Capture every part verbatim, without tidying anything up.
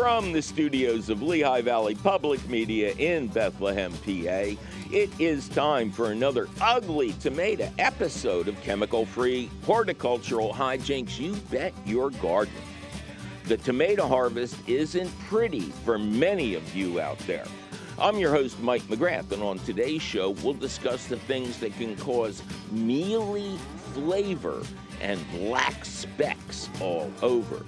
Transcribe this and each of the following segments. From the studios of Lehigh Valley Public Media in Bethlehem, P A, it is time for another ugly tomato episode of chemical-free horticultural hijinks. You bet your garden. The tomato harvest isn't pretty for many of you out there. I'm your host, Mike McGrath, and on today's show, we'll discuss the things that can cause mealy flavor and black specks all over.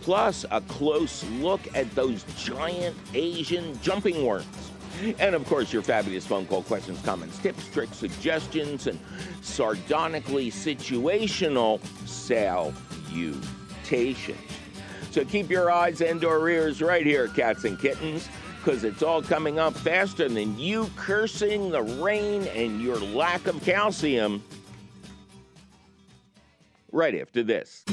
Plus, a close look at those giant Asian jumping worms. And, of course, your fabulous phone call questions, comments, tips, tricks, suggestions, and sardonically situational salutations. So keep your eyes and or ears right here, cats and kittens, because it's all coming up faster than you cursing the rain and your lack of calcium right after this.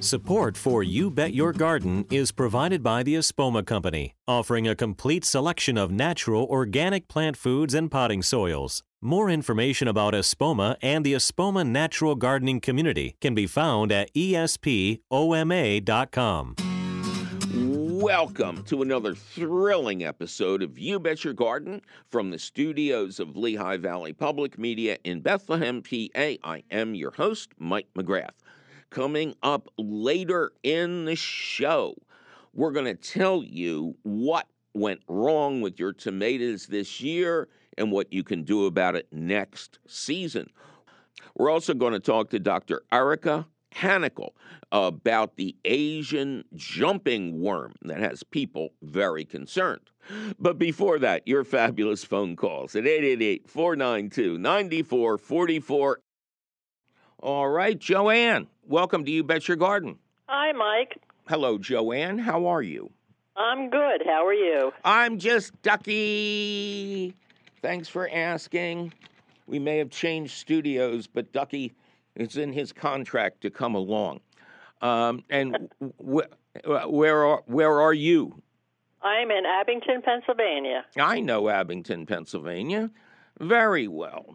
Support for You Bet Your Garden is provided by the Espoma Company, offering a complete selection of natural organic plant foods and potting soils. More information about Espoma and the Espoma Natural Gardening Community can be found at espoma dot com. Welcome to another thrilling episode of You Bet Your Garden from the studios of Lehigh Valley Public Media in Bethlehem, P A. I am your host, Mike McGrath. Coming up later in the show, we're going to tell you what went wrong with your tomatoes this year and what you can do about it next season. We're also going to talk to Doctor Erica Hannickel about the Asian jumping worm that has people very concerned. But before that, your fabulous phone calls at eight eight eight, four nine two, nine four four four. All right, Joanne, welcome to You Bet Your Garden. Hi, Mike. Hello, Joanne. How are you? I'm good. How are you? I'm just ducky. Thanks for asking. We may have changed studios, but Ducky, it's in his contract to come along. Um, and wh- where are, where are you? I'm in Abington, Pennsylvania. I know Abington, Pennsylvania. Very well.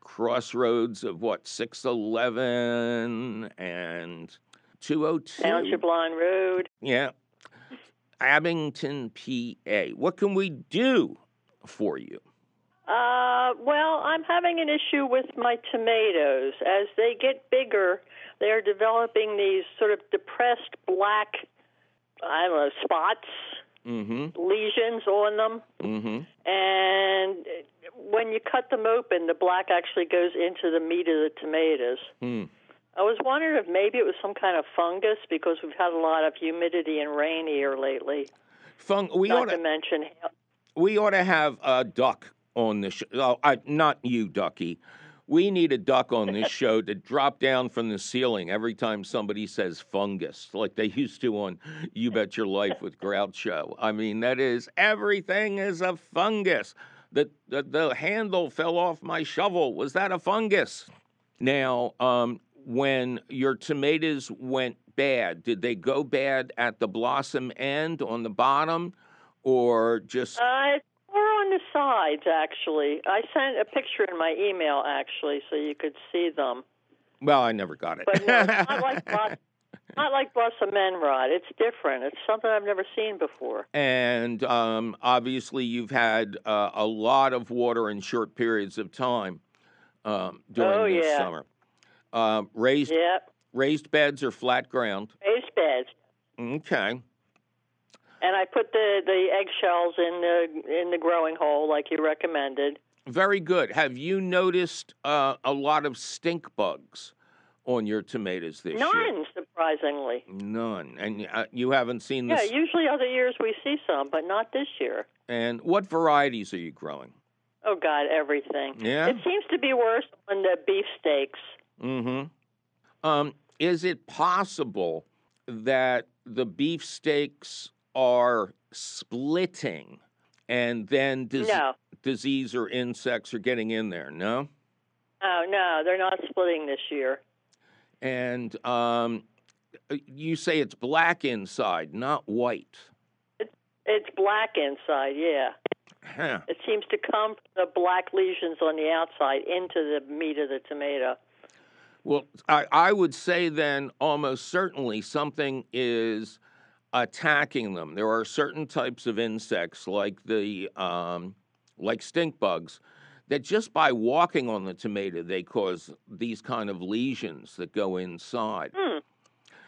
Crossroads of what, six eleven and two oh two? Township Line Road. Yeah. Abington, P A. What can we do for you? Uh, well, I'm having an issue with my tomatoes. As they get bigger, they're developing these sort of depressed black, I don't know, spots. Mm-hmm. Lesions on them, mm-hmm. And when you cut them open, the black actually goes into the meat of the tomatoes. Mm. I was wondering if maybe it was some kind of fungus because we've had a lot of humidity and rain here lately. Fung- we not ought to, to mention, we ought to have a duck on the show. Oh, I, not you, Ducky. We need a duck on this show to drop down from the ceiling every time somebody says fungus, like they used to on You Bet Your Life with Groucho. I mean, that is, everything is a fungus. The, the, the handle fell off my shovel. Was that a fungus? Now, um, when your tomatoes went bad, did they go bad at the blossom end on the bottom or just... Uh, the sides, actually. I sent a picture in my email, actually, so you could see them. Well, I never got it. But no, it's not like blossom, not like blossom end rot. It's different. It's something I've never seen before. And um, obviously, you've had uh, a lot of water in short periods of time um, during oh, this yeah. summer. Uh, raised, yep. raised beds or flat ground? Raised beds. Okay. And I put the, the eggshells in the in the growing hole like you recommended. Very good. Have you noticed uh, a lot of stink bugs on your tomatoes this None, year? None, surprisingly. None. And uh, you haven't seen this? Yeah, usually other years we see some, but not this year. And what varieties are you growing? Oh, God, everything. Yeah? It seems to be worse on the beefsteaks. Mm-hmm. Um, is it possible that the beefsteaks are splitting, and then dis- no. disease or insects are getting in there, no? Oh, no, they're not splitting this year. And um, you say it's black inside, not white. It, it's black inside, yeah. Huh. It seems to come from the black lesions on the outside into the meat of the tomato. Well, I, I would say then almost certainly something is attacking them. There are certain types of insects, like the um, like stink bugs, that just by walking on the tomato, they cause these kind of lesions that go inside. Mm.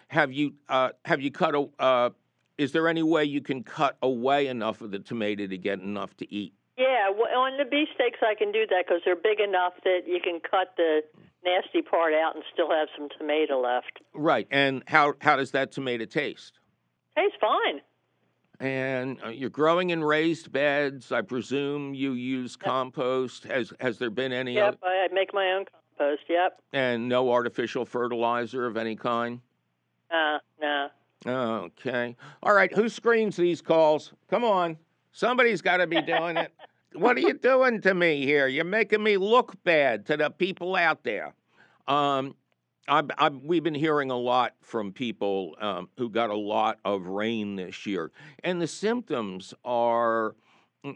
Have you uh, have you cut a? Uh, is there any way you can cut away enough of the tomato to get enough to eat? Yeah, well, on the beefsteaks, I can do that because they're big enough that you can cut the nasty part out and still have some tomato left. Right, and how how does that tomato taste? Tastes fine. And uh, you're growing in raised beds. I presume you use compost. Has has there been any? Yep, other... I make my own compost. Yep. And no artificial fertilizer of any kind. Uh, no. Okay. All right. Who screens these calls? Come on. Somebody's got to be doing it. What are you doing to me here? You're making me look bad to the people out there. Um, I, I, we've been hearing a lot from people um, who got a lot of rain this year. And the symptoms are,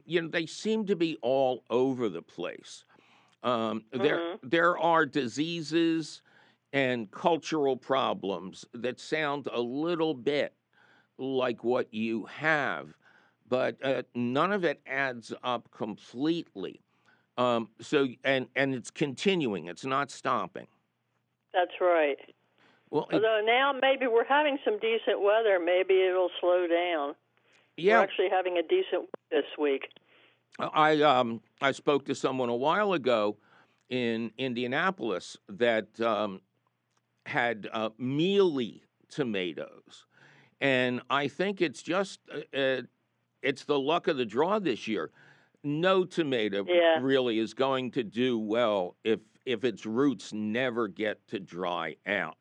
you know, they seem to be all over the place. Um, mm-hmm. There, there are diseases and cultural problems that sound a little bit like what you have, but uh, none of it adds up completely. Um, so, and, and it's continuing. It's not stopping. That's right. Well, although it, now maybe we're having some decent weather. Maybe it'll slow down. Yeah. We're actually having a decent week this week. I, um, I spoke to someone a while ago in Indianapolis that um, had uh, mealy tomatoes. And I think it's just... Uh, It's the luck of the draw this year. No tomato yeah. really is going to do well if if its roots never get to dry out.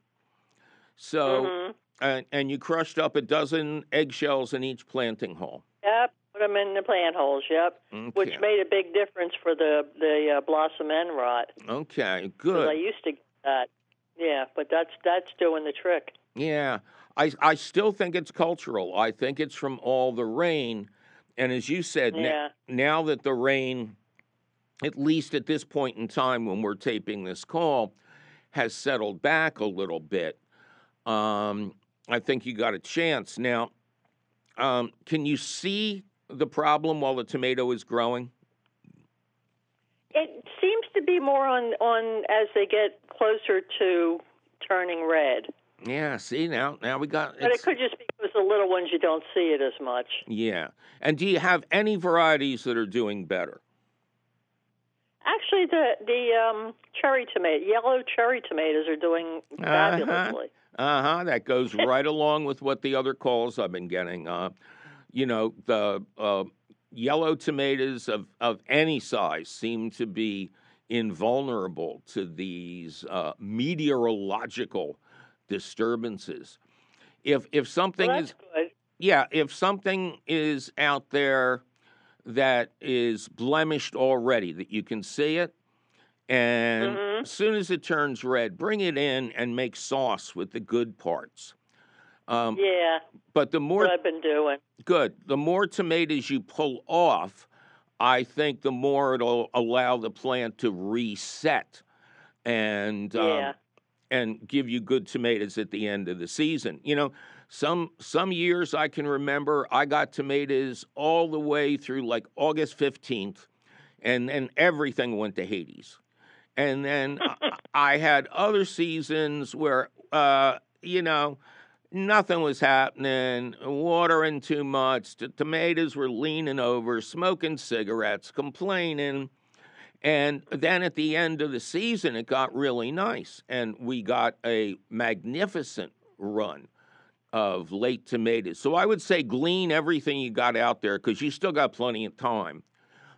So, mm-hmm. and, and you crushed up a dozen eggshells in each planting hole. Yep, put them in the plant holes, yep, okay. Which made a big difference for the, the uh, blossom end rot. Okay, good. I used to get that. Yeah, but that's, that's doing the trick. Yeah, I, I still think it's cultural. I think it's from all the rain. And as you said, yeah. n- now that the rain, at least at this point in time when we're taping this call, has settled back a little bit, um, I think you got a chance. Now, um, can you see the problem while the tomato is growing? It seems to be more on, on as they get closer to turning red. Yeah, see, now now we got... But it could just be because the little ones, you don't see it as much. Yeah. And do you have any varieties that are doing better? Actually, the the um, cherry tomato, yellow cherry tomatoes are doing fabulously. Uh-huh, uh-huh. That goes right along with what the other calls I've been getting. Uh, you know, the uh, yellow tomatoes of, of any size seem to be invulnerable to these uh, meteorological disturbances. If if something well, is good. yeah, if something is out there that is blemished already, that you can see it, and mm-hmm. as soon as it turns red, bring it in and make sauce with the good parts. Um, yeah, but the more what I've been doing good, the more tomatoes you pull off, I think the more it'll allow the plant to reset and. Yeah. Um, and give you good tomatoes at the end of the season. You know, some some years I can remember I got tomatoes all the way through like August fifteenth, and then everything went to Hades. And then I, I had other seasons where, uh, you know, nothing was happening, watering too much, the tomatoes were leaning over, smoking cigarettes, complaining. And then at the end of the season, it got really nice, and we got a magnificent run of late tomatoes. So I would say glean everything you got out there because you still got plenty of time.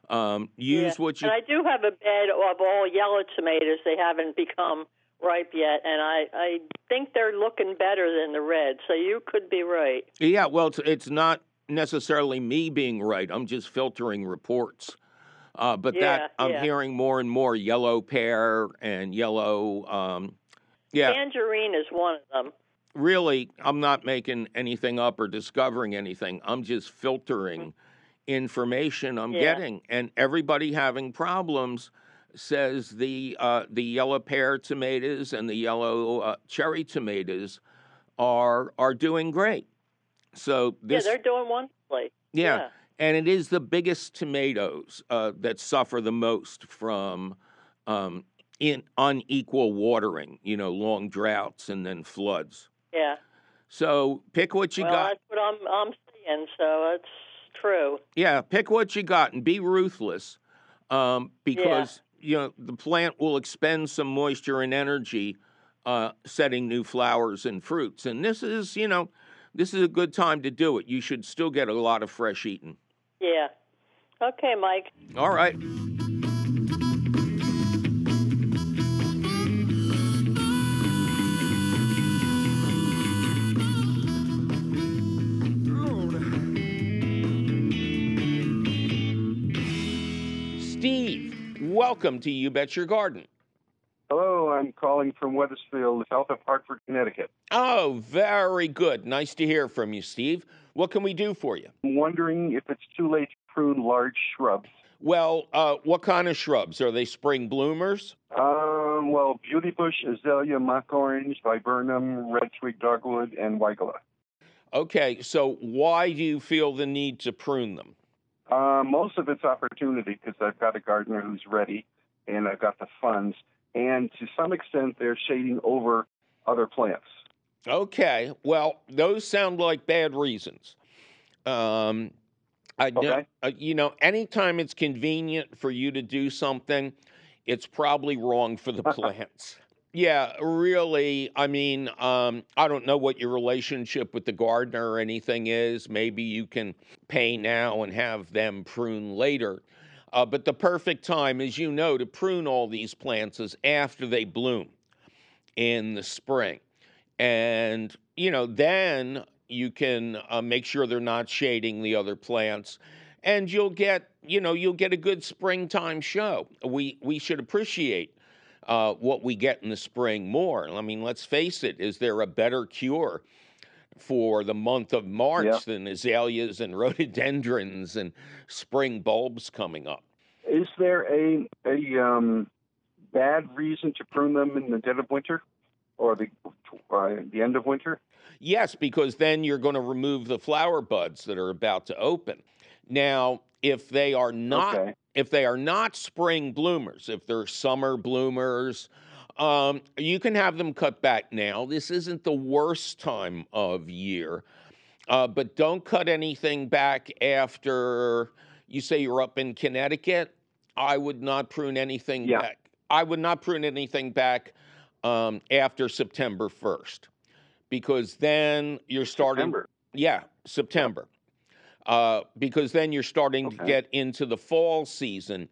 Um, use yeah. what you. And I do have a bed of all yellow tomatoes. They haven't become ripe yet, and I, I think they're looking better than the red. So you could be right. Yeah, well, it's, it's not necessarily me being right. I'm just filtering reports. Uh, but yeah, that I'm yeah. hearing more and more yellow pear and yellow, um, yeah. Tangerine is one of them. Really, I'm not making anything up or discovering anything. I'm just filtering mm-hmm. information I'm yeah. getting, and everybody having problems says the uh, the yellow pear tomatoes and the yellow uh, cherry tomatoes are are doing great. So this, yeah, they're doing wonderfully. Yeah, yeah, and it is the biggest tomatoes uh, that suffer the most from um, in unequal watering. You know, long droughts and then floods. Yeah. So pick what you well, got. That's what I'm, I'm saying. So it's true. Yeah, pick what you got and be ruthless, um, because yeah. you know the plant will expend some moisture and energy uh, setting new flowers and fruits. And this is, you know. This is a good time to do it. You should still get a lot of fresh eating. Yeah. Okay, Mike. All right. Steve, welcome to You Bet Your Garden. Hello, I'm calling from Wethersfield, south of Hartford, Connecticut. Oh, very good. Nice to hear from you, Steve. What can we do for you? I'm wondering if it's too late to prune large shrubs. Well, uh, what kind of shrubs? Are they spring bloomers? Um, well, beauty bush, azalea, mock orange, viburnum, red twig dogwood, and weigela. Okay, so why do you feel the need to prune them? Uh, most of it's opportunity, because I've got a gardener who's ready, and I've got the funds. And to some extent, they're shading over other plants. Okay. Well, those sound like bad reasons. Um, I okay. know, uh, you know, anytime it's convenient for you to do something, it's probably wrong for the plants. Yeah, really. I mean, um, I don't know what your relationship with the gardener or anything is. Maybe you can pay now and have them prune later. Uh, but the perfect time, as you know, to prune all these plants is after they bloom in the spring. And, you know, then you can uh, make sure they're not shading the other plants. And you'll get, you know, you'll get a good springtime show. We, we should appreciate uh, what we get in the spring more. I mean, let's face it, is there a better cure for the month of March yeah. than azaleas and rhododendrons and spring bulbs coming up? Is there a, a um, bad reason to prune them in the dead of winter or the, uh, the end of winter? Yes, because then you're going to remove the flower buds that are about to open. Now, if they are not, okay. if they are not spring bloomers, if they're summer bloomers, Um, you can have them cut back now. This isn't the worst time of year, uh, but don't cut anything back after you say you're up in Connecticut. I would not prune anything yeah. back. I would not prune anything back um, after September first, because then you're starting. September. Yeah, September, uh, because then you're starting okay. to get into the fall season,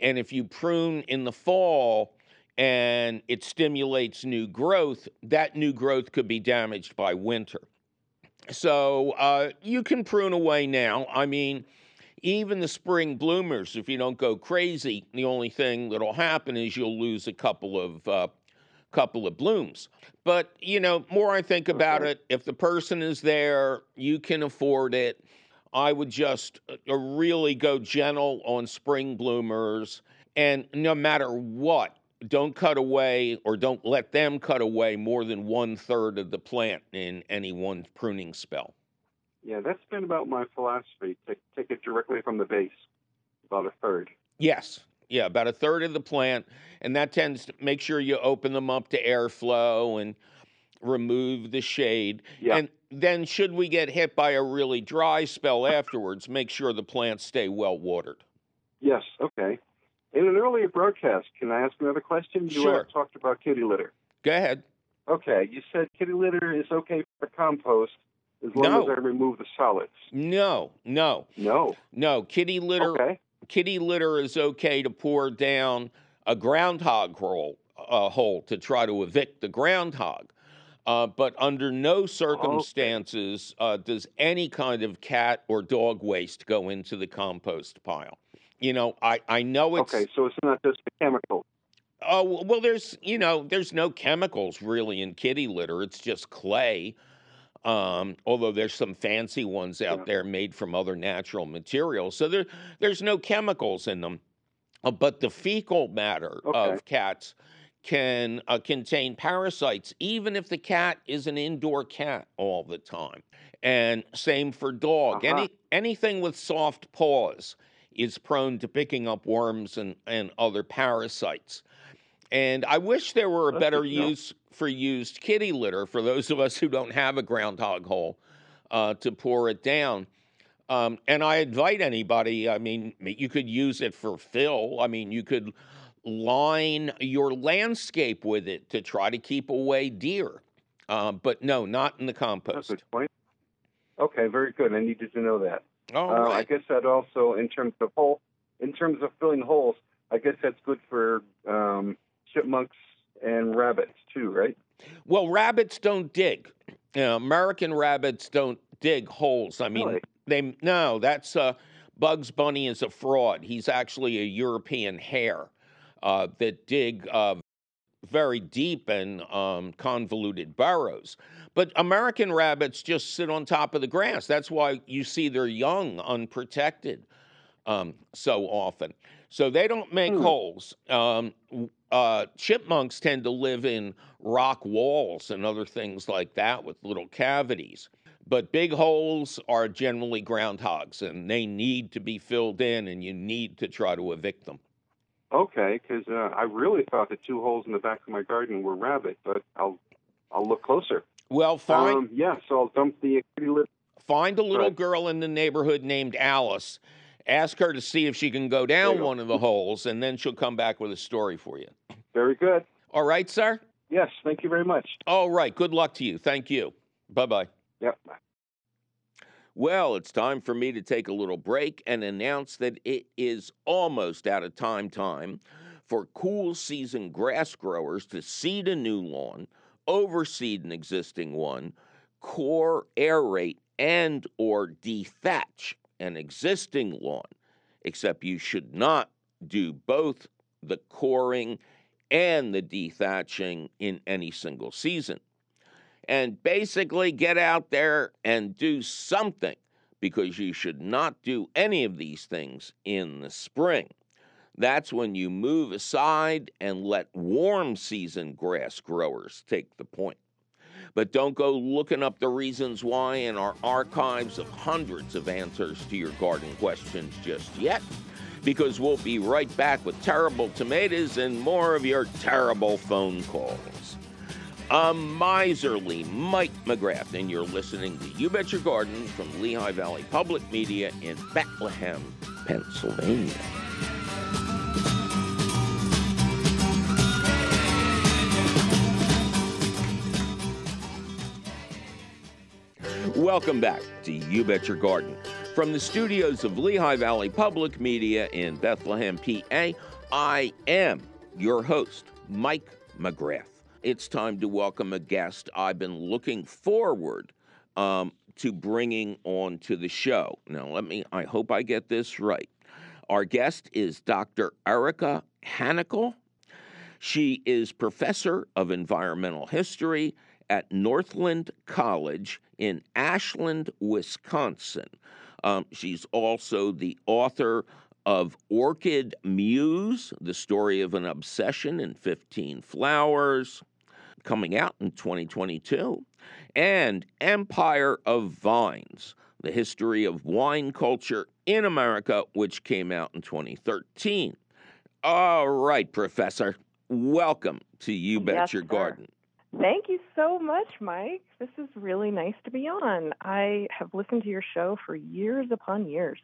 and if you prune in the fall and it stimulates new growth, that new growth could be damaged by winter. So uh, you can prune away now. I mean, even the spring bloomers, if you don't go crazy, the only thing that'll happen is you'll lose a couple of uh, couple of blooms. But, you know, more I think about it, if the person is there, you can afford it. I would just uh, really go gentle on spring bloomers, and no matter what, don't cut away or don't let them cut away more than one third of the plant in any one pruning spell. Yeah, that's been about my philosophy. Take, take it directly from the base, about a third. Yes. Yeah, about a third of the plant. And that tends to make sure you open them up to airflow and remove the shade. Yeah. And then should we get hit by a really dry spell afterwards, make sure the plants stay well watered. Yes. Okay. In an earlier broadcast, can I ask another question? You sure. talked about kitty litter. Go ahead. Okay. You said kitty litter is okay for compost as long no. as I remove the solids. No, no. No. No. Kitty litter okay. kitty litter is okay to pour down a groundhog hole, uh, hole to try to evict the groundhog. Uh, but under no circumstances okay. uh, does any kind of cat or dog waste go into the compost pile. You know, I, I know it's... Okay, so it's not just the chemicals. Oh, well, there's, you know, there's no chemicals really in kitty litter. It's just clay, um, although there's some fancy ones out yeah. there made from other natural materials. So there, there's no chemicals in them. Uh, but the fecal matter okay. of cats can uh, contain parasites, even if the cat is an indoor cat all the time. And same for dog. Uh-huh. Any, anything with soft paws is prone to picking up worms and, and other parasites. And I wish there were a better use for used kitty litter for those of us who don't have a groundhog hole uh, to pour it down. Um, and I invite anybody, I mean, you could use it for fill. I mean, you could line your landscape with it to try to keep away deer. Uh, but no, not in the compost. That's a good point. Okay, very good. I needed to know that. Oh, uh, right. I guess that also, in terms of hole, in terms of filling holes, I guess that's good for um, chipmunks and rabbits too, right? Well, rabbits don't dig. You know, American rabbits don't dig holes. I mean, really? they no. That's uh, Bugs Bunny is a fraud. He's actually a European hare uh, that dig uh, very deep and um, convoluted burrows. But American rabbits just sit on top of the grass. That's why you see their young unprotected um, so often. So they don't make mm. holes. Um, uh, chipmunks tend to live in rock walls and other things like that with little cavities. But big holes are generally groundhogs, and they need to be filled in, and you need to try to evict them. Okay, because uh, I really thought the two holes in the back of my garden were rabbit, but I'll I'll look closer. Well, fine. Um, yeah, so I'll dump the kitty litter. Find a little right. girl in the neighborhood named Alice. Ask her to see if she can go down one of the holes, and then she'll come back with a story for you. Very good. All right, sir? Yes, thank you very much. All right, good luck to you. Thank you. Bye-bye. Yep. Well, it's time for me to take a little break and announce that it is almost out of time time for cool season grass growers to seed a new lawn, overseed an existing one, core aerate and or dethatch an existing lawn, except you should not do both the coring and the dethatching in any single season. And basically get out there and do something, because you should not do any of these things in the spring. That's when you move aside and let warm season grass growers take the point. But don't go looking up the reasons why in our archives of hundreds of answers to your garden questions just yet, because we'll be right back with terrible tomatoes and more of your terrible phone calls. I'm miserly Mike McGrath, and you're listening to You Bet Your Garden from Lehigh Valley Public Media in Bethlehem, Pennsylvania. Welcome back to You Bet Your Garden. From the studios of Lehigh Valley Public Media in Bethlehem, P A, I am your host, Mike McGrath. It's time to welcome a guest I've been looking forward um, to bringing on to the show. Now, let me, I hope I get this right. Our guest is Doctor Erica Hannickel. She is professor of environmental history at Northland College in Ashland, Wisconsin. Um, she's also the author of Orchid Muse, The Story of an Obsession in fifteen Flowers, coming out in twenty twenty-two, and Empire of Vines, The History of Wine Culture in America, which came out in twenty thirteen. All right, Professor, welcome to You Bet yes, Your sir. Garden. Thank you so much, Mike. This is really nice to be on. I have listened to your show for years upon years.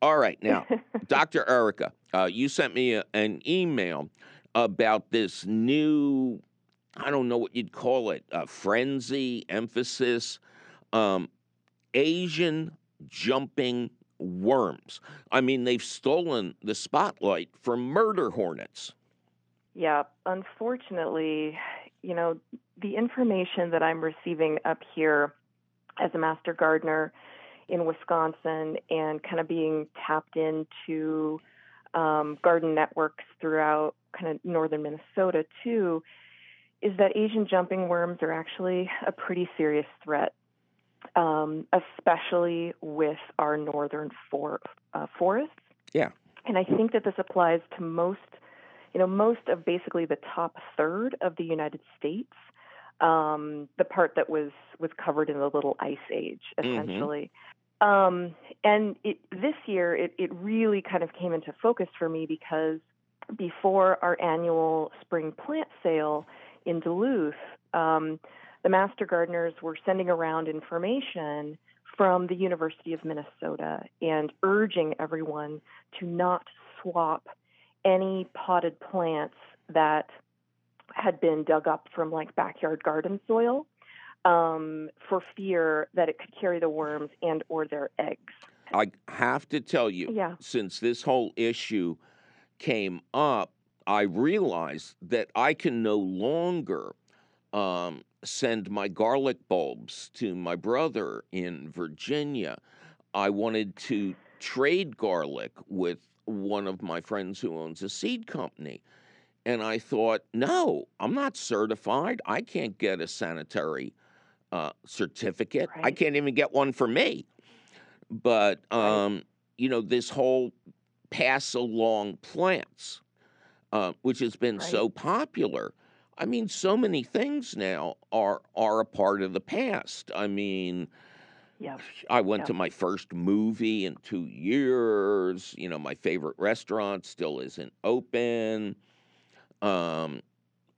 All right. Now, Doctor Erica, uh, you sent me a, an email about this new, I don't know what you'd call it, uh, frenzy, emphasis, um, Asian jumping worms. I mean, they've stolen the spotlight from murder hornets. Yeah, unfortunately, you know, the information that I'm receiving up here as a master gardener in Wisconsin and kind of being tapped into um, garden networks throughout kind of northern Minnesota too, is that Asian jumping worms are actually a pretty serious threat, um, especially with our northern for, uh, forests. Yeah. And I think that this applies to most you know, most of basically the top third of the United States, um, the part that was, was covered in the Little Ice Age, essentially. Mm-hmm. Um, and it, this year, it, it really kind of came into focus for me because before our annual spring plant sale in Duluth, um, the Master Gardeners were sending around information from the University of Minnesota and urging everyone to not swap any potted plants that had been dug up from like backyard garden soil um, for fear that it could carry the worms and or their eggs. I have to tell you, yeah. since this whole issue came up, I realized that I can no longer um, send my garlic bulbs to my brother in Virginia. I wanted to trade garlic with one of my friends who owns a seed company. And I thought, no, I'm not certified. I can't get a sanitary uh, certificate. Right. I can't even get one for me. But, um, right. you know, this whole pass along plants, uh, which has been right. so popular. I mean, so many things now are are a part of the past. I mean, yep. I went yep. to my first movie in two years. You know, my favorite restaurant still isn't open. Um,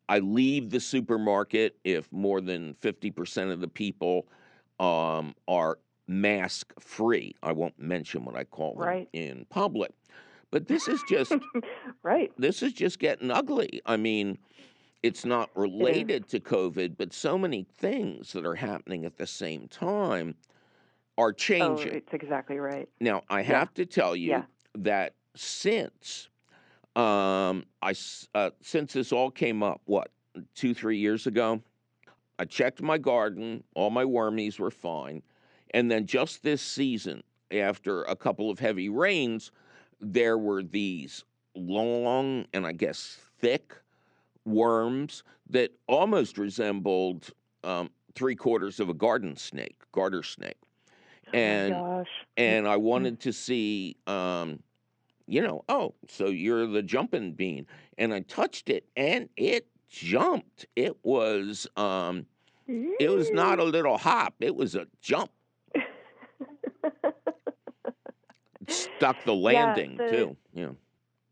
I leave the supermarket if more than fifty percent of the people um, are mask-free. I won't mention what I call right. them in public. But this is just right. This is just getting ugly. I mean, it's not related it to COVID, but so many things that are happening at the same time are changing. Oh, it's exactly right. Now, I yeah. have to tell you yeah. that since um, I uh, since this all came up, what, two, three years ago, I checked my garden. All my wormies were fine. And then just this season, after a couple of heavy rains, there were these long and I guess thick worms that almost resembled um, three quarters of a garden snake, garter snake. And, oh gosh. and I wanted to see, um, you know, oh, so you're the jumping bean. And I touched it and it jumped. It was, um, it was not a little hop. It was a jump. Stuck the landing yeah, the, too. Yeah.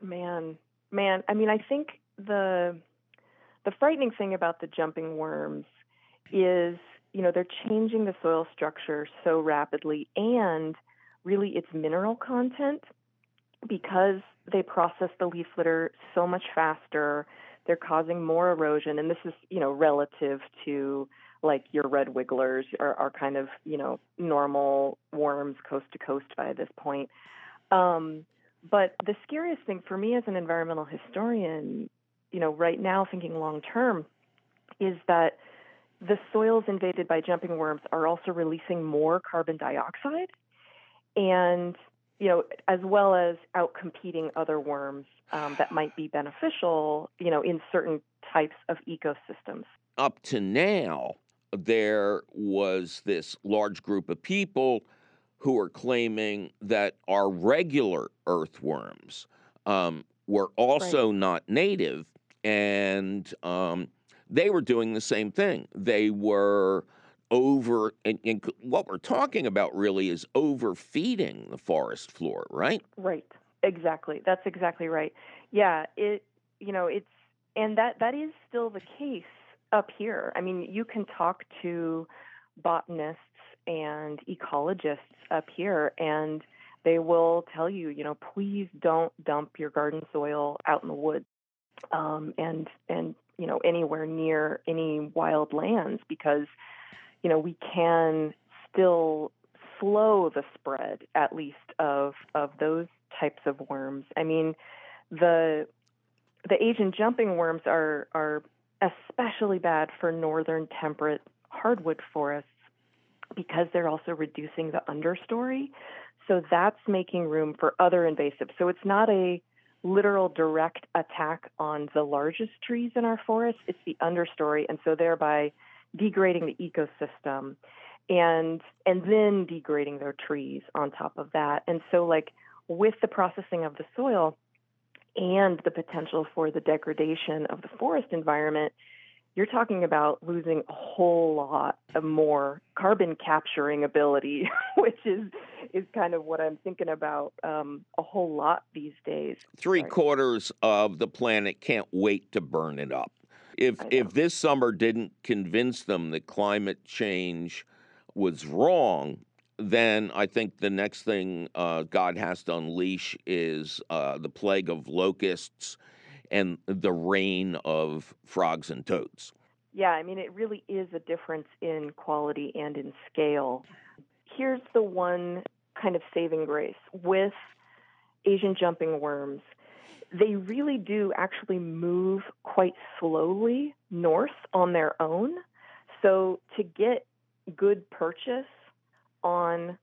Man, man. I mean, I think the the frightening thing about the jumping worms is, you know, they're changing the soil structure so rapidly, and really its mineral content, because they process the leaf litter so much faster. They're causing more erosion, and this is, you know, relative to like your red wigglers are, are kind of, you know, normal worms coast to coast by this point. Um, but the scariest thing for me as an environmental historian, you know, right now thinking long term, is that the soils invaded by jumping worms are also releasing more carbon dioxide and, you know, as well as outcompeting other worms um, that might be beneficial, you know, in certain types of ecosystems. Up to now, there was this large group of people who are claiming that our regular earthworms um, were also right. not native, and um, they were doing the same thing. They were over, and, and what we're talking about really is overfeeding the forest floor, right? Right, exactly. That's exactly right. Yeah, it, you know, it's, and that, that is still the case up here. I mean, you can talk to botanists and ecologists up here, and they will tell you, you know, please don't dump your garden soil out in the woods um, and, and you know, anywhere near any wild lands because, you know, we can still slow the spread, at least, of of those types of worms. I mean, the the Asian jumping worms are are especially bad for northern temperate hardwood forests, because they're also reducing the understory. So that's making room for other invasives. So it's not a literal direct attack on the largest trees in our forest. It's the understory, and so thereby degrading the ecosystem and and then degrading their trees on top of that. And so, like, with the processing of the soil, and the potential for the degradation of the forest environment, you're talking about losing a whole lot of more carbon capturing ability, which is is kind of what I'm thinking about um, a whole lot these days. Three Sorry. quarters of the planet can't wait to burn it up. If if this summer didn't convince them that climate change was wrong, then I think the next thing uh, God has to unleash is uh, the plague of locusts and the reign of frogs and toads. Yeah, I mean, it really is a difference in quality and in scale. Here's the one kind of saving grace with Asian jumping worms. They really do actually move quite slowly north on their own. So to get good purchase on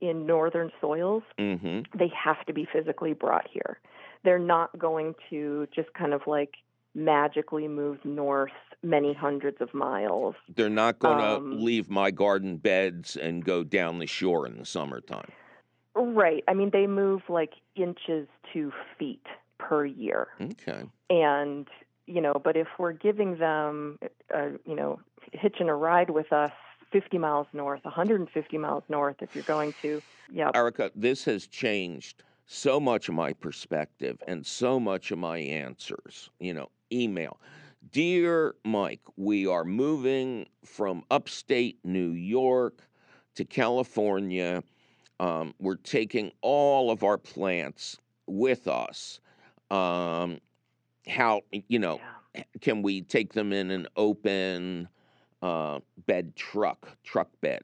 in northern soils, mm-hmm. they have to be physically brought here. They're not going to just kind of like magically move north many hundreds of miles. They're not going um, to leave my garden beds and go down the shore in the summertime. Right. I mean, they move like inches to feet per year. Okay. And, you know, but if we're giving them, a, you know, hitching a ride with us fifty miles north, one hundred fifty miles north, if you're going to, yeah. Erica, this has changed so much of my perspective and so much of my answers, you know, email. Dear Mike, we are moving from upstate New York to California. Um, we're taking all of our plants with us. Um, how, you know, yeah. can we take them in an open uh, bed truck, truck bed?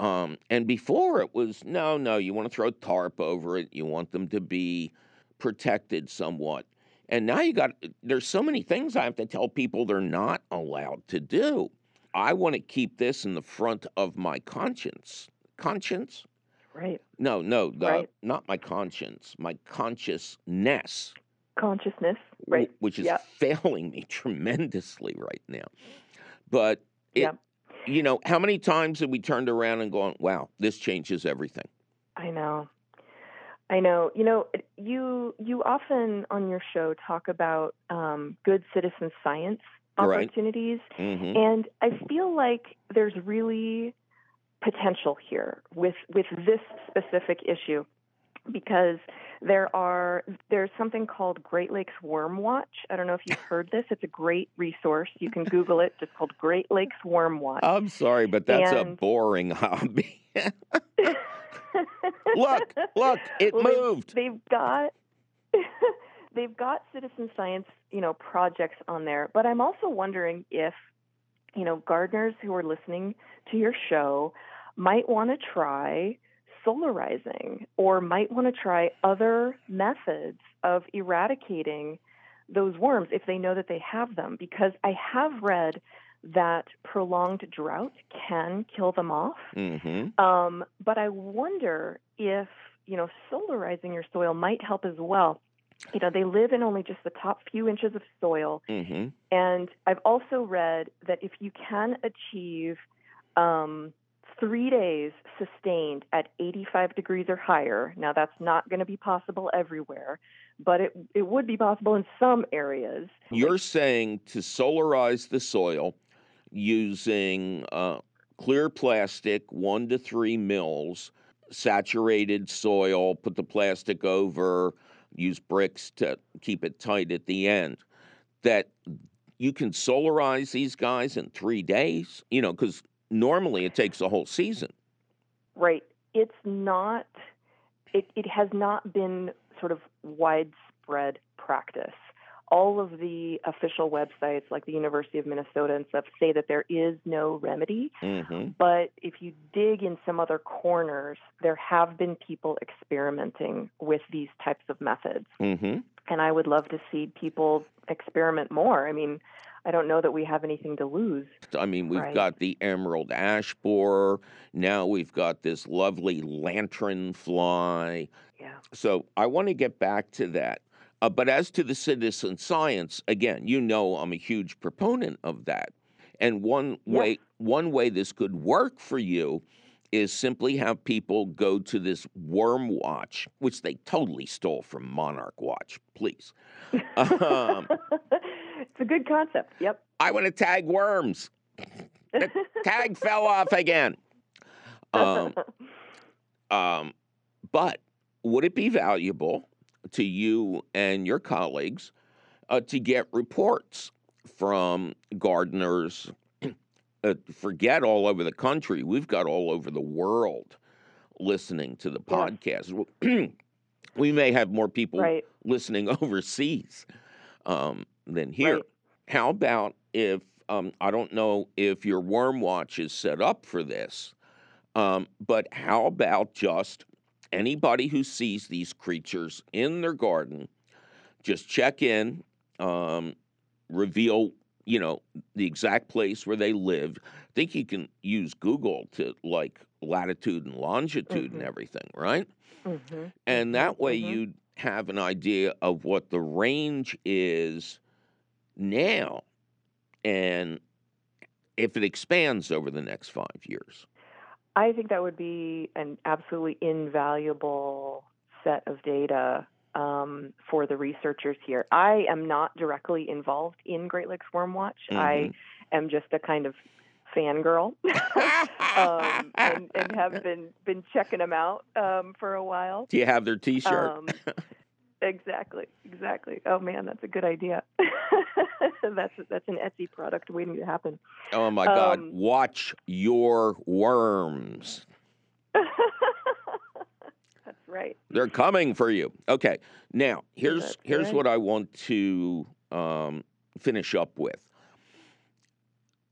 Um, and before it was, no, no, you want to throw a tarp over it. You want them to be protected somewhat. And now you got, there's so many things I have to tell people they're not allowed to do. I want to keep this in the front of my conscience. Conscience? Right. No, no, the, right. not my conscience, my consciousness. Consciousness, right. Which is yeah. failing me tremendously right now. But it, yeah. You know, how many times have we turned around and gone, wow, this changes everything? I know. I know. You know, you you often on your show talk about um, good citizen science opportunities. Right. Mm-hmm. And I feel like there's really potential here with, with this specific issue because there are there's something called Great Lakes Worm Watch. I don't know if you've heard this. It's a great resource. You can Google it. It's called Great Lakes Worm Watch. I'm sorry, but that's and... a boring hobby. look, look, it well, moved. They've, they've got they've got citizen science, you know, projects on there. But I'm also wondering if, you know, gardeners who are listening to your show might want to try solarizing or might want to try other methods of eradicating those worms if they know that they have them, because I have read that prolonged drought can kill them off. Mm-hmm. Um, but I wonder if, you know, solarizing your soil might help as well. You know, they live in only just the top few inches of soil. Mm-hmm. And I've also read that if you can achieve um, three days sustained at eighty-five degrees or higher, now that's not going to be possible everywhere, but it, it would be possible in some areas. You're like, saying to solarize the soil using uh, clear plastic, one to three mils, saturated soil, put the plastic over, use bricks to keep it tight at the end, that you can solarize these guys in three days, you know, because normally it takes a whole season. Right. It's not, it, it has not been sort of widespread practice. All of the official websites, like the University of Minnesota and stuff, say that there is no remedy. Mm-hmm. But if you dig in some other corners, there have been people experimenting with these types of methods. Mm-hmm. And I would love to see people experiment more. I mean, I don't know that we have anything to lose. I mean, we've right? got the emerald ash borer. Now we've got this lovely lantern fly. Yeah. So I want to get back to that. Uh, but as to the citizen science, again, you know I'm a huge proponent of that. And one way, yeah. one way this could work for you is simply have people go to this Worm Watch, which they totally stole from Monarch Watch, please. Um, it's a good concept, yep. I want to tag worms. The tag fell off again. Um, um, but would it be valuable to you and your colleagues uh, to get reports from gardeners? Uh, forget all over the country. We've got all over the world listening to the podcast. Yeah. We may have more people right. listening overseas um, than here. Right. How about if, um, I don't know if your Worm Watch is set up for this, um, but how about just anybody who sees these creatures in their garden, just check in, um, reveal you know, the exact place where they lived. I think you can use Google to, like, latitude and longitude mm-hmm. and everything, right? Mm-hmm. And that way mm-hmm. you'd have an idea of what the range is now and if it expands over the next five years. I think that would be an absolutely invaluable set of data Um, for the researchers here. I am not directly involved in Great Lakes Worm Watch. Mm-hmm. I am just a kind of fangirl um, and, and have been, been checking them out um, for a while. Do you have their T-shirt? Um, exactly, exactly. Oh, man, that's a good idea. that's that's an Etsy product waiting to happen. Oh, my God. Um, Watch your worms. Right. They're coming for you. Okay. Now, here's yeah, here's right. what I want to um, finish up with.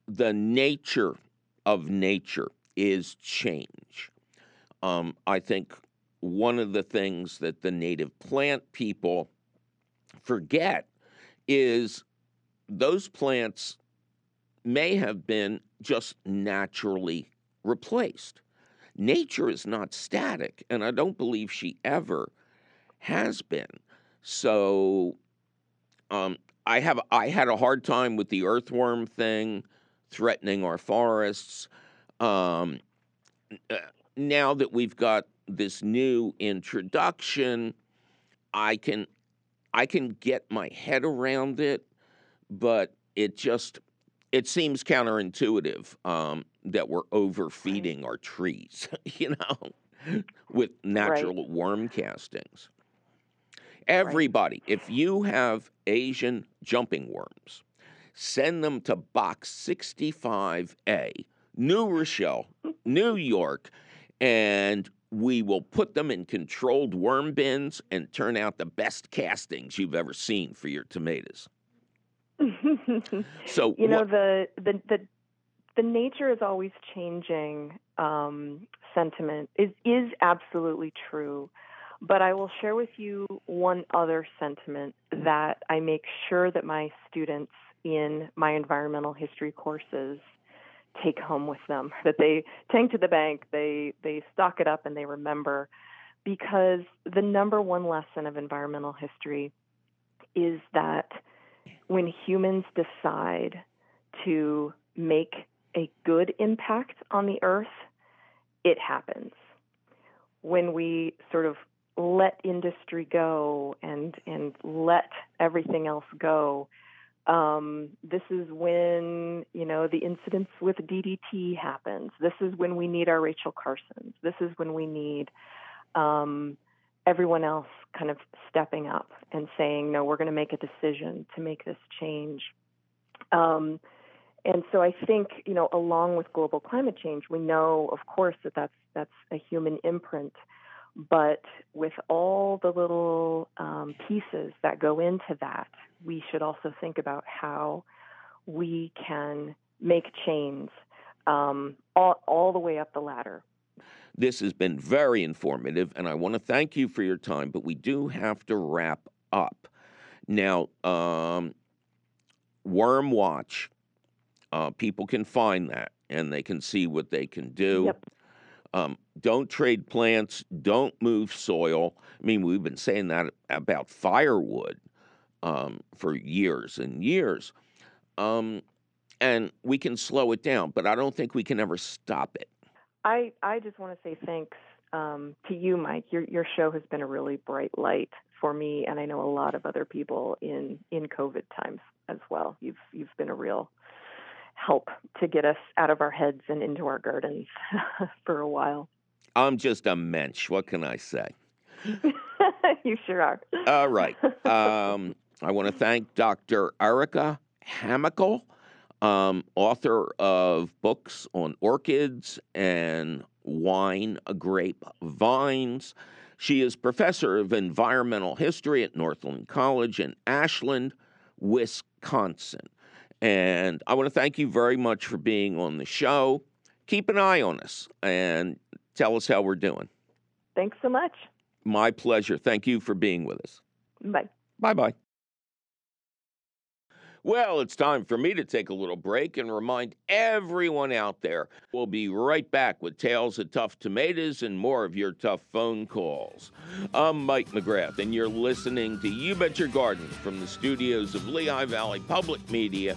The nature of nature is change. Um, I think one of the things that the native plant people forget is those plants may have been just naturally replaced. Nature is not static, and I don't believe she ever has been. So um, I have I had a hard time with the earthworm thing threatening our forests. Um, now that we've got this new introduction, I can I can get my head around it, but it just it seems counterintuitive. Um, that we're overfeeding right. our trees, you know, with natural right. worm castings. Everybody, right. if you have Asian jumping worms, send them to Box sixty-five A, New Rochelle, New York, and we will put them in controlled worm bins and turn out the best castings you've ever seen for your tomatoes. So you know, wh- the, the, the, The nature is always changing um, sentiment is, is absolutely true. But I will share with you one other sentiment that I make sure that my students in my environmental history courses take home with them, that they tank to the bank, they, they stock it up, and they remember. Because the number one lesson of environmental history is that when humans decide to make a good impact on the earth, it happens. When we sort of let industry go and and let everything else go, um, this is when, you know, the incidents with D D T happens. This is when we need our Rachel Carsons. This is when we need um, everyone else kind of stepping up and saying, no, we're going to make a decision to make this change. Um And so I think, you know, along with global climate change, we know, of course, that that's, that's a human imprint. But with all the little um, pieces that go into that, we should also think about how we can make chains um, all, all the way up the ladder. This has been very informative, and I want to thank you for your time, but we do have to wrap up. Now, um, Worm Watch. Uh, people can find that, and they can see what they can do. Yep. Um, don't trade plants. Don't move soil. I mean, we've been saying that about firewood um, for years and years. Um, and we can slow it down, but I don't think we can ever stop it. I, I just want to say thanks um, to you, Mike. Your your show has been a really bright light for me, and I know a lot of other people in, in COVID times as well. You've you've been a real help to get us out of our heads and into our gardens for a while. I'm just a mensch. What can I say? You sure are. All right. Um, I want to thank Doctor Erica Hannickel, um, author of books on orchids and wine grape vines. She is professor of environmental history at Northland College in Ashland, Wisconsin. And I want to thank you very much for being on the show. Keep an eye on us and tell us how we're doing. Thanks so much. My pleasure. Thank you for being with us. Bye. Bye-bye. Well, it's time for me to take a little break and remind everyone out there, we'll be right back with Tales of Tough Tomatoes and more of your tough phone calls. I'm Mike McGrath, and you're listening to You Bet Your Garden from the studios of Lehigh Valley Public Media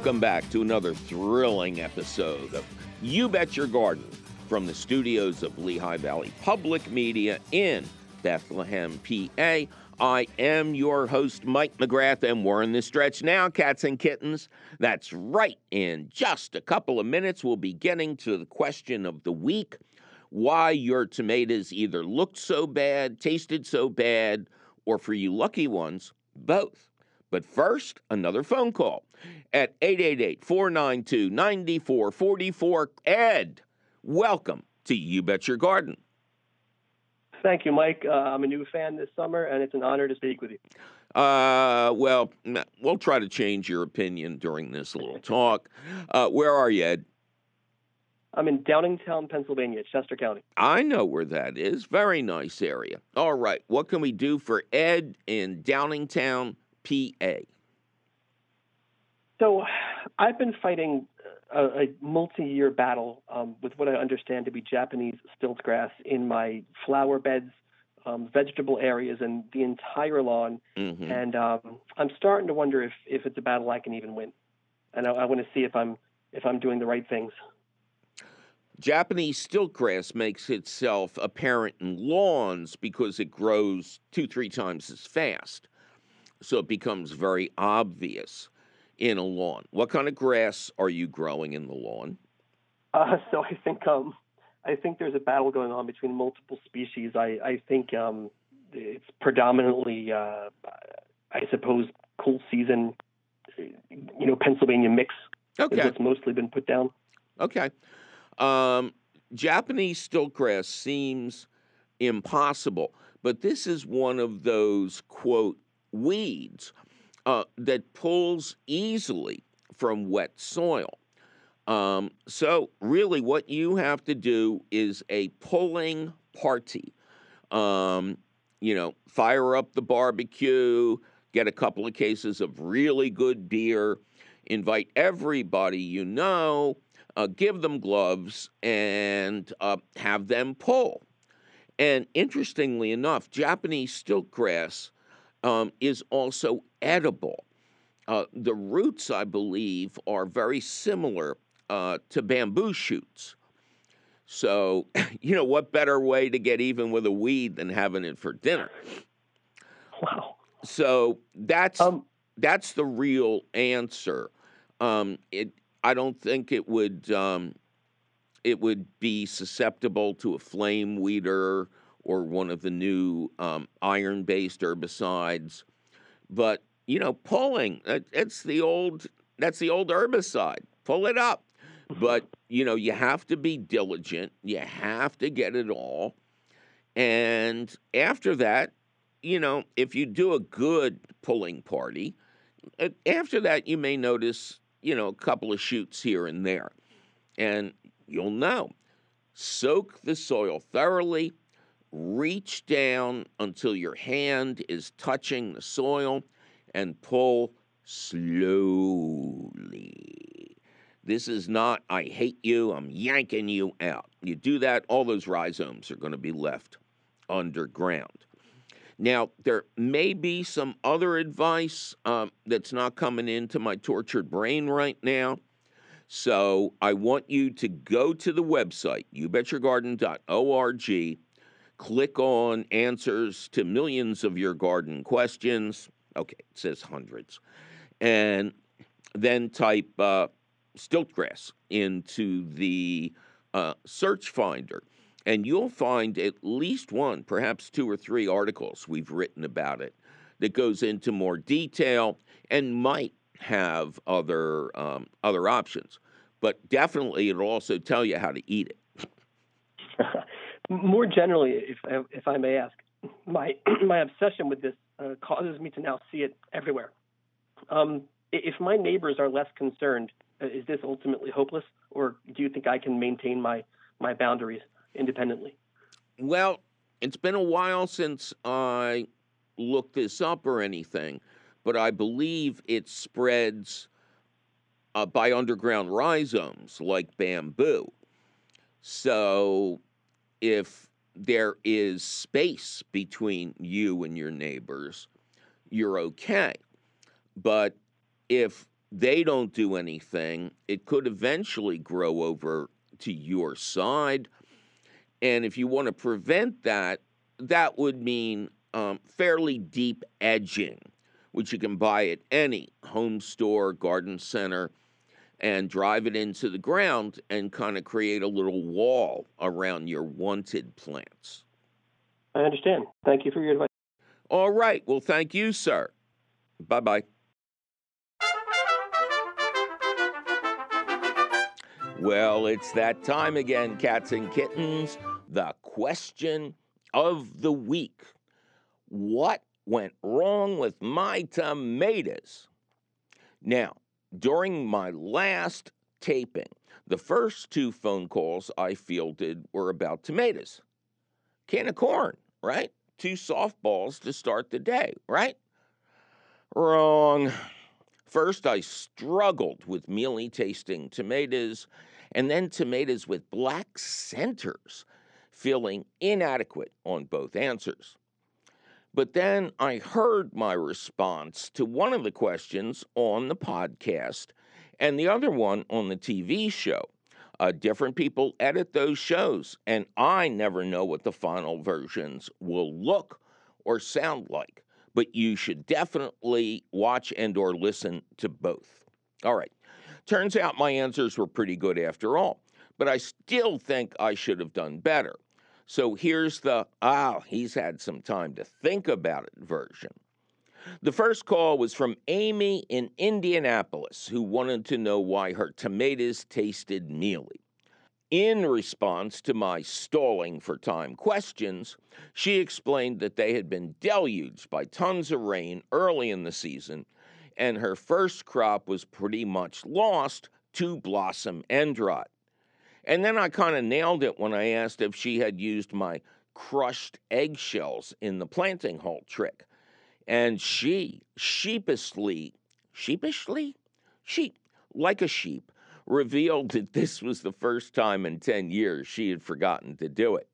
Welcome back to another thrilling episode of You Bet Your Garden from the studios of Lehigh Valley Public Media in Bethlehem, P A. I am your host, Mike McGrath, and we're in the stretch now, cats and kittens. That's right. In just a couple of minutes, we'll be getting to the question of the week, why your tomatoes either looked so bad, tasted so bad, or for you lucky ones, both. But first, another phone call at eight eight eight, four nine two, nine four four four. Ed, welcome to You Bet Your Garden. Thank you, Mike. Uh, I'm a new fan this summer, and it's an honor to speak with you. Uh, well, we'll try to change your opinion during this little talk. Uh, where are you, Ed? I'm in Downingtown, Pennsylvania, Chester County. I know where that is. Very nice area. All right. What can we do for Ed in Downingtown, P A? So I've been fighting a, a multi-year battle um, with what I understand to be Japanese stilt grass in my flower beds, um, vegetable areas, and the entire lawn. Mm-hmm. And um, I'm starting to wonder if, if it's a battle I can even win. And I, I want to see if I'm if I'm doing the right things. Japanese stilt grass makes itself apparent in lawns because it grows two, three times as fast. So it becomes very obvious in a lawn. What kind of grass are you growing in the lawn? Uh, so I think um, I think there's a battle going on between multiple species. I, I think um, it's predominantly, uh, I suppose, cool season, you know, Pennsylvania mix. Okay. Is what's mostly been put down. Okay. Um, Japanese stilt grass seems impossible, but this is one of those, quote, weeds uh, that pulls easily from wet soil. Um, so really what you have to do is a pulling party. Um, you know, fire up the barbecue, get a couple of cases of really good beer, invite everybody you know, uh, give them gloves, and uh, have them pull. And interestingly enough, Japanese stilt grass Um, is also edible. Uh, the roots, I believe, are very similar uh, to bamboo shoots. So, you know, what better way to get even with a weed than having it for dinner? Wow. So that's um, that's the real answer. Um, it I don't think it would um, it would be susceptible to a flame weeder or one of the new um, iron-based herbicides, But, you know, pulling, it, it's the old, that's the old herbicide. Pull it up. But, you know, you have to be diligent. You have to get it all. And after that, you know, if you do a good pulling party, after that you may notice, you know, a couple of shoots here and there. And you'll know. Soak the soil thoroughly. Reach down until your hand is touching the soil and pull slowly. This is not, I hate you, I'm yanking you out. You do that, all those rhizomes are going to be left underground. Now, there may be some other advice um, that's not coming into my tortured brain right now. So I want you to go to the website, you bet your garden dot org, click on answers to millions of your garden questions. Okay, it says hundreds. And then type... Uh, Stiltgrass into the uh, search finder, and you'll find at least one, perhaps two or three articles we've written about it that goes into more detail and might have other um, other options. But definitely, it'll also tell you how to eat it. More generally, if if I may ask, my my obsession with this uh, causes me to now see it everywhere. Um, if my neighbors are less concerned, is this ultimately hopeless, or do you think I can maintain my, my boundaries independently? Well, it's been a while since I looked this up or anything, but I believe it spreads uh, by underground rhizomes like bamboo. So if there is space between you and your neighbors, you're okay. But if they don't do anything, it could eventually grow over to your side. And if you want to prevent that, that would mean um, fairly deep edging, which you can buy at any home store, garden center, and drive it into the ground and kind of create a little wall around your wanted plants. I understand. Thank you for your advice. All right. Well, thank you, sir. Bye-bye. Well, it's that time again, cats and kittens. The question of the week. What went wrong with my tomatoes? Now, during my last taping, the first two phone calls I fielded were about tomatoes. Can of corn, right? Two softballs to start the day, right? Wrong. First, I struggled with mealy-tasting tomatoes, and then tomatoes with black centers, feeling inadequate on both answers. But then I heard my response to one of the questions on the podcast and the other one on the T V show. Uh, different people edit those shows, and I never know what the final versions will look or sound like. But you should definitely watch and or listen to both. All right. Turns out my answers were pretty good after all, but I still think I should have done better. So here's the, ah, he's had some time to think about it version. The first call was from Amy in Indianapolis, who wanted to know why her tomatoes tasted mealy. In response to my stalling for time questions, she explained that they had been deluged by tons of rain early in the season, and her first crop was pretty much lost to blossom end rot. And then I kind of nailed it when I asked if she had used my crushed eggshells in the planting hole trick. And she sheepishly, sheepishly? Sheep, like a sheep, revealed that this was the first time in ten years she had forgotten to do it.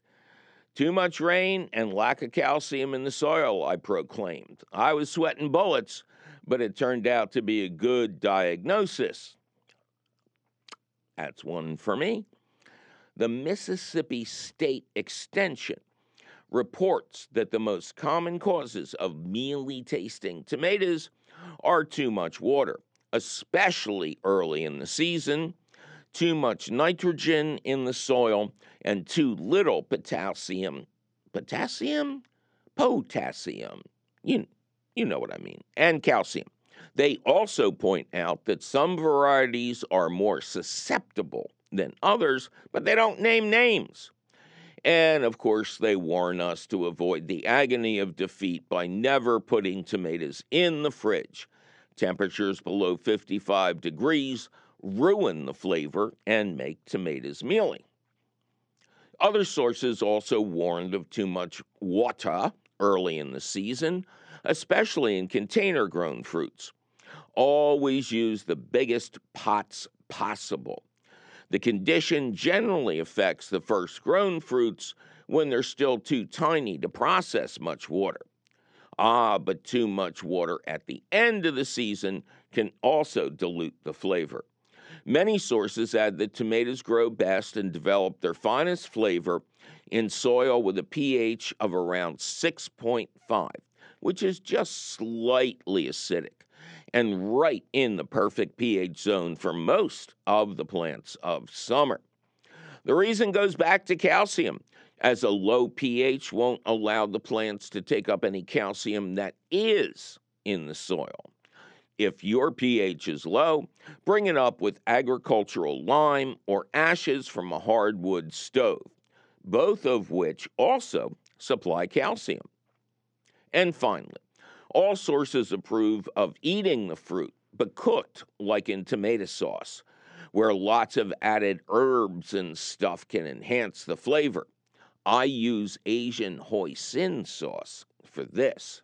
Too much rain and lack of calcium in the soil, I proclaimed. I was sweating bullets, but it turned out to be a good diagnosis. That's one for me. The Mississippi State Extension reports that the most common causes of mealy-tasting tomatoes are too much water, especially early in the season, too much nitrogen in the soil, and too little potassium. Potassium? Potassium. You, You know what I mean, and calcium. They also point out that some varieties are more susceptible than others, but they don't name names. And, of course, they warn us to avoid the agony of defeat by never putting tomatoes in the fridge. Temperatures below fifty-five degrees ruin the flavor and make tomatoes mealy. Other sources also warned of too much water early in the season, especially in container-grown fruits. Always use the biggest pots possible. The condition generally affects the first grown fruits when they're still too tiny to process much water. Ah, but too much water at the end of the season can also dilute the flavor. Many sources add that tomatoes grow best and develop their finest flavor in soil with a pH of around six point five, which is just slightly acidic, and right in the perfect pH zone for most of the plants of summer. The reason goes back to calcium, as a low pH won't allow the plants to take up any calcium that is in the soil. If your pH is low, bring it up with agricultural lime or ashes from a hardwood stove, both of which also supply calcium. And finally, all sources approve of eating the fruit, but cooked like in tomato sauce, where lots of added herbs and stuff can enhance the flavor. I use Asian hoisin sauce for this.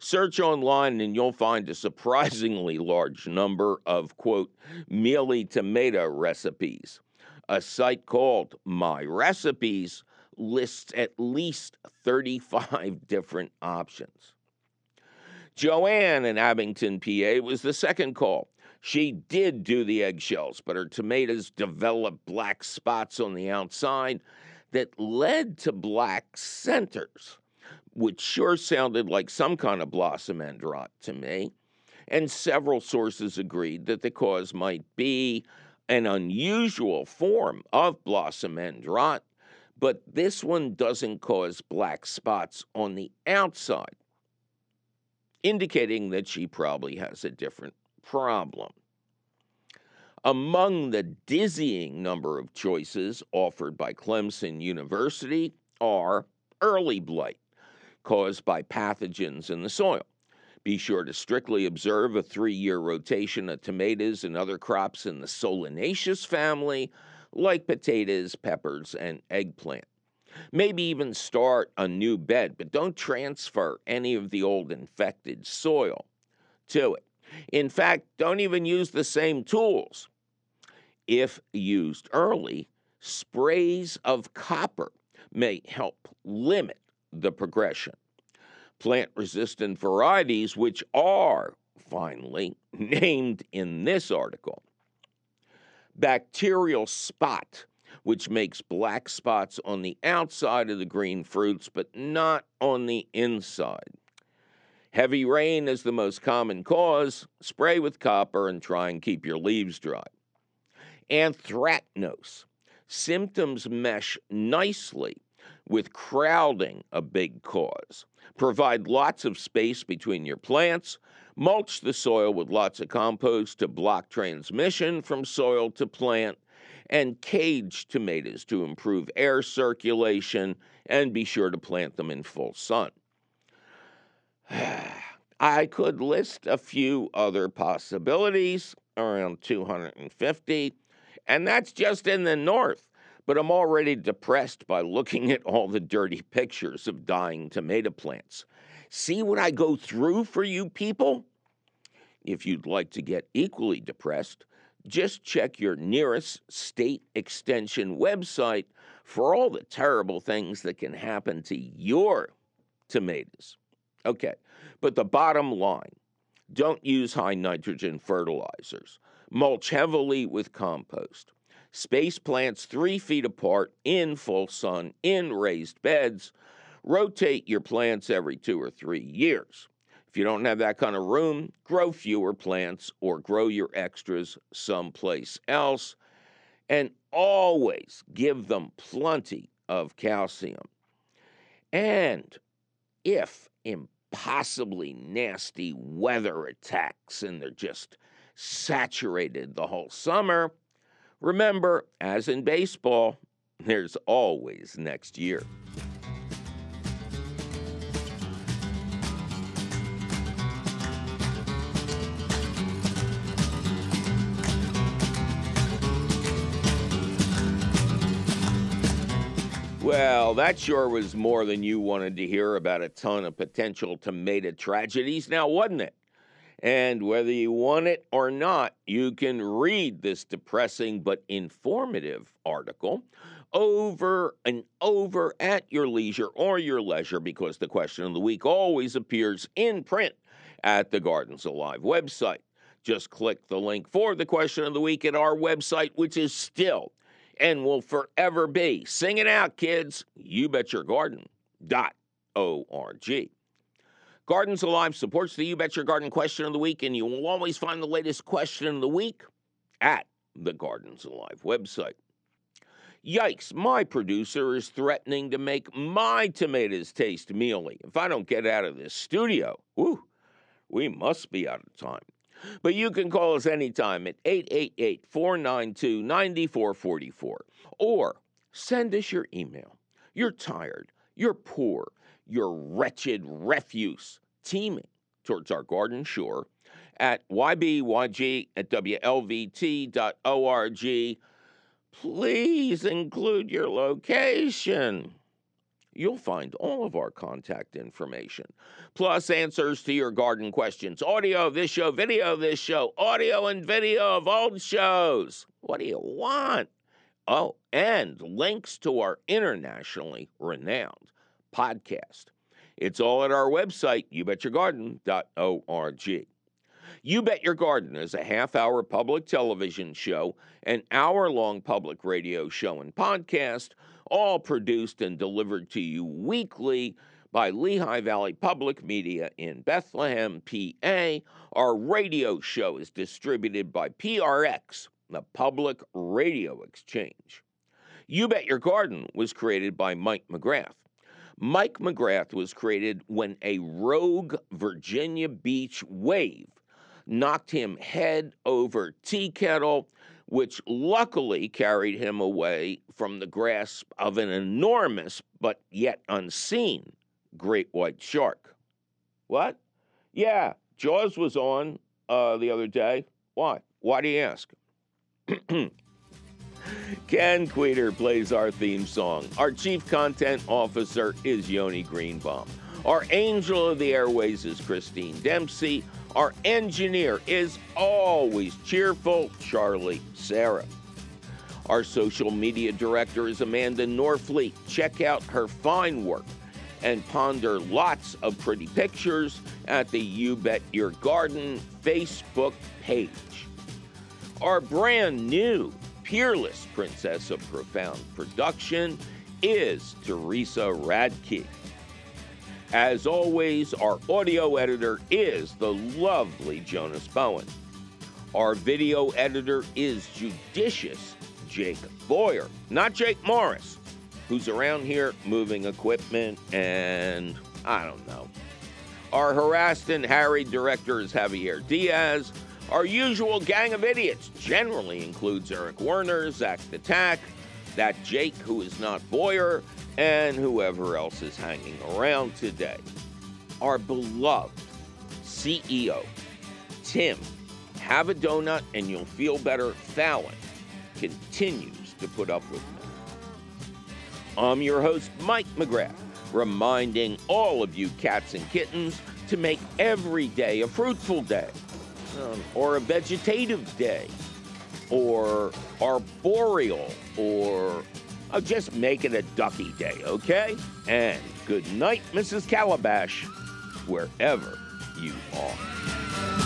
Search online and you'll find a surprisingly large number of, quote, mealy tomato recipes. A site called My Recipes lists at least thirty-five different options. Joanne in Abington, P A, was the second call. She did do the eggshells, but her tomatoes developed black spots on the outside that led to black centers, which sure sounded like some kind of blossom end rot to me. And several sources agreed that the cause might be an unusual form of blossom end rot, but this one doesn't cause black spots on the outside, indicating that she probably has a different problem. Among the dizzying number of choices offered by Clemson University are early blight, caused by pathogens in the soil. Be sure to strictly observe a three-year rotation of tomatoes and other crops in the solanaceous family, like potatoes, peppers, and eggplant. Maybe even start a new bed, but don't transfer any of the old infected soil to it. In fact, don't even use the same tools. If used early, sprays of copper may help limit the progression. Plant-resistant varieties, which are, finally, named in this article. Bacterial spot, which makes black spots on the outside of the green fruits, but not on the inside. Heavy rain is the most common cause. Spray with copper and try and keep your leaves dry. Anthracnose. Symptoms mesh nicely with crowding, a big cause. Provide lots of space between your plants. Mulch the soil with lots of compost to block transmission from soil to plant, and cage tomatoes to improve air circulation, and be sure to plant them in full sun. I could list a few other possibilities, around two hundred fifty, and that's just in the north, but I'm already depressed by looking at all the dirty pictures of dying tomato plants. See what I go through for you people? If you'd like to get equally depressed, just check your nearest state extension website for all the terrible things that can happen to your tomatoes. Okay, but the bottom line, don't use high nitrogen fertilizers. Mulch heavily with compost. Space plants three feet apart in full sun in raised beds. Rotate your plants every two or three years. If you don't have that kind of room, grow fewer plants or grow your extras someplace else, and always give them plenty of calcium. And if possibly nasty weather attacks, and they're just saturated the whole summer. Remember, as in baseball, there's always next year. Well, that sure was more than you wanted to hear about a ton of potential tomato tragedies now, wasn't it? And whether you want it or not, you can read this depressing but informative article over and over at your leisure or your leisure, because the question of the week always appears in print at the Gardens Alive website. Just click the link for the question of the week at our website, which is still and will forever be, sing it out, kids, you bet your garden dot org. Gardens Alive supports the You Bet Your Garden Question of the Week, and you will always find the latest question of the week at the Gardens Alive website. Yikes, my producer is threatening to make my tomatoes taste mealy. If I don't get out of this studio, whew, we must be out of time. But you can call us anytime at eight eight eight, four nine two, nine four four four or send us your email. You're tired, you're poor, your wretched refuse teeming towards our garden shore at Y B Y G at W L V T dot org. Please include your location. You'll find all of our contact information, plus answers to your garden questions, audio of this show, video of this show, audio and video of old shows. What do you want? Oh, and links to our internationally renowned podcast. It's all at our website, you bet your garden dot org. You Bet Your Garden is a half-hour public television show, an hour-long public radio show and podcast, all produced and delivered to you weekly by Lehigh Valley Public Media in Bethlehem, P A. Our radio show is distributed by P R X, the Public Radio Exchange. You Bet Your Garden was created by Mike McGrath. Mike McGrath was created when a rogue Virginia Beach wave knocked him head over tea kettle, which luckily carried him away from the grasp of an enormous but yet unseen great white shark. What? Yeah, Jaws was on uh, the other day. Why? Why do you ask? Ken Queter plays our theme song. Our chief content officer is Yoni Greenbaum. Our angel of the airways is Christine Dempsey. Our engineer is always cheerful, Charlie Sarah. Our social media director is Amanda Norfleet. Check out her fine work and ponder lots of pretty pictures at the You Bet Your Garden Facebook page. Our brand new Peerless Princess of Profound production is Teresa Radke. As always, our audio editor is the lovely Jonas Bowen. Our video editor is judicious Jake Boyer, not Jake Morris, who's around here moving equipment and I don't know. Our harassed and harried director is Javier Diaz. Our usual gang of idiots generally includes Eric Werner, Zach the Tack, that Jake who is not Boyer, and whoever else is hanging around today. Our beloved C E O, Tim, have a donut and you'll feel better, Fallon, continues to put up with me. I'm your host, Mike McGrath, reminding all of you cats and kittens to make every day a fruitful day, um, or a vegetative day, or arboreal, or I'll just make it a ducky day, okay? And good night, Missus Calabash, wherever you are.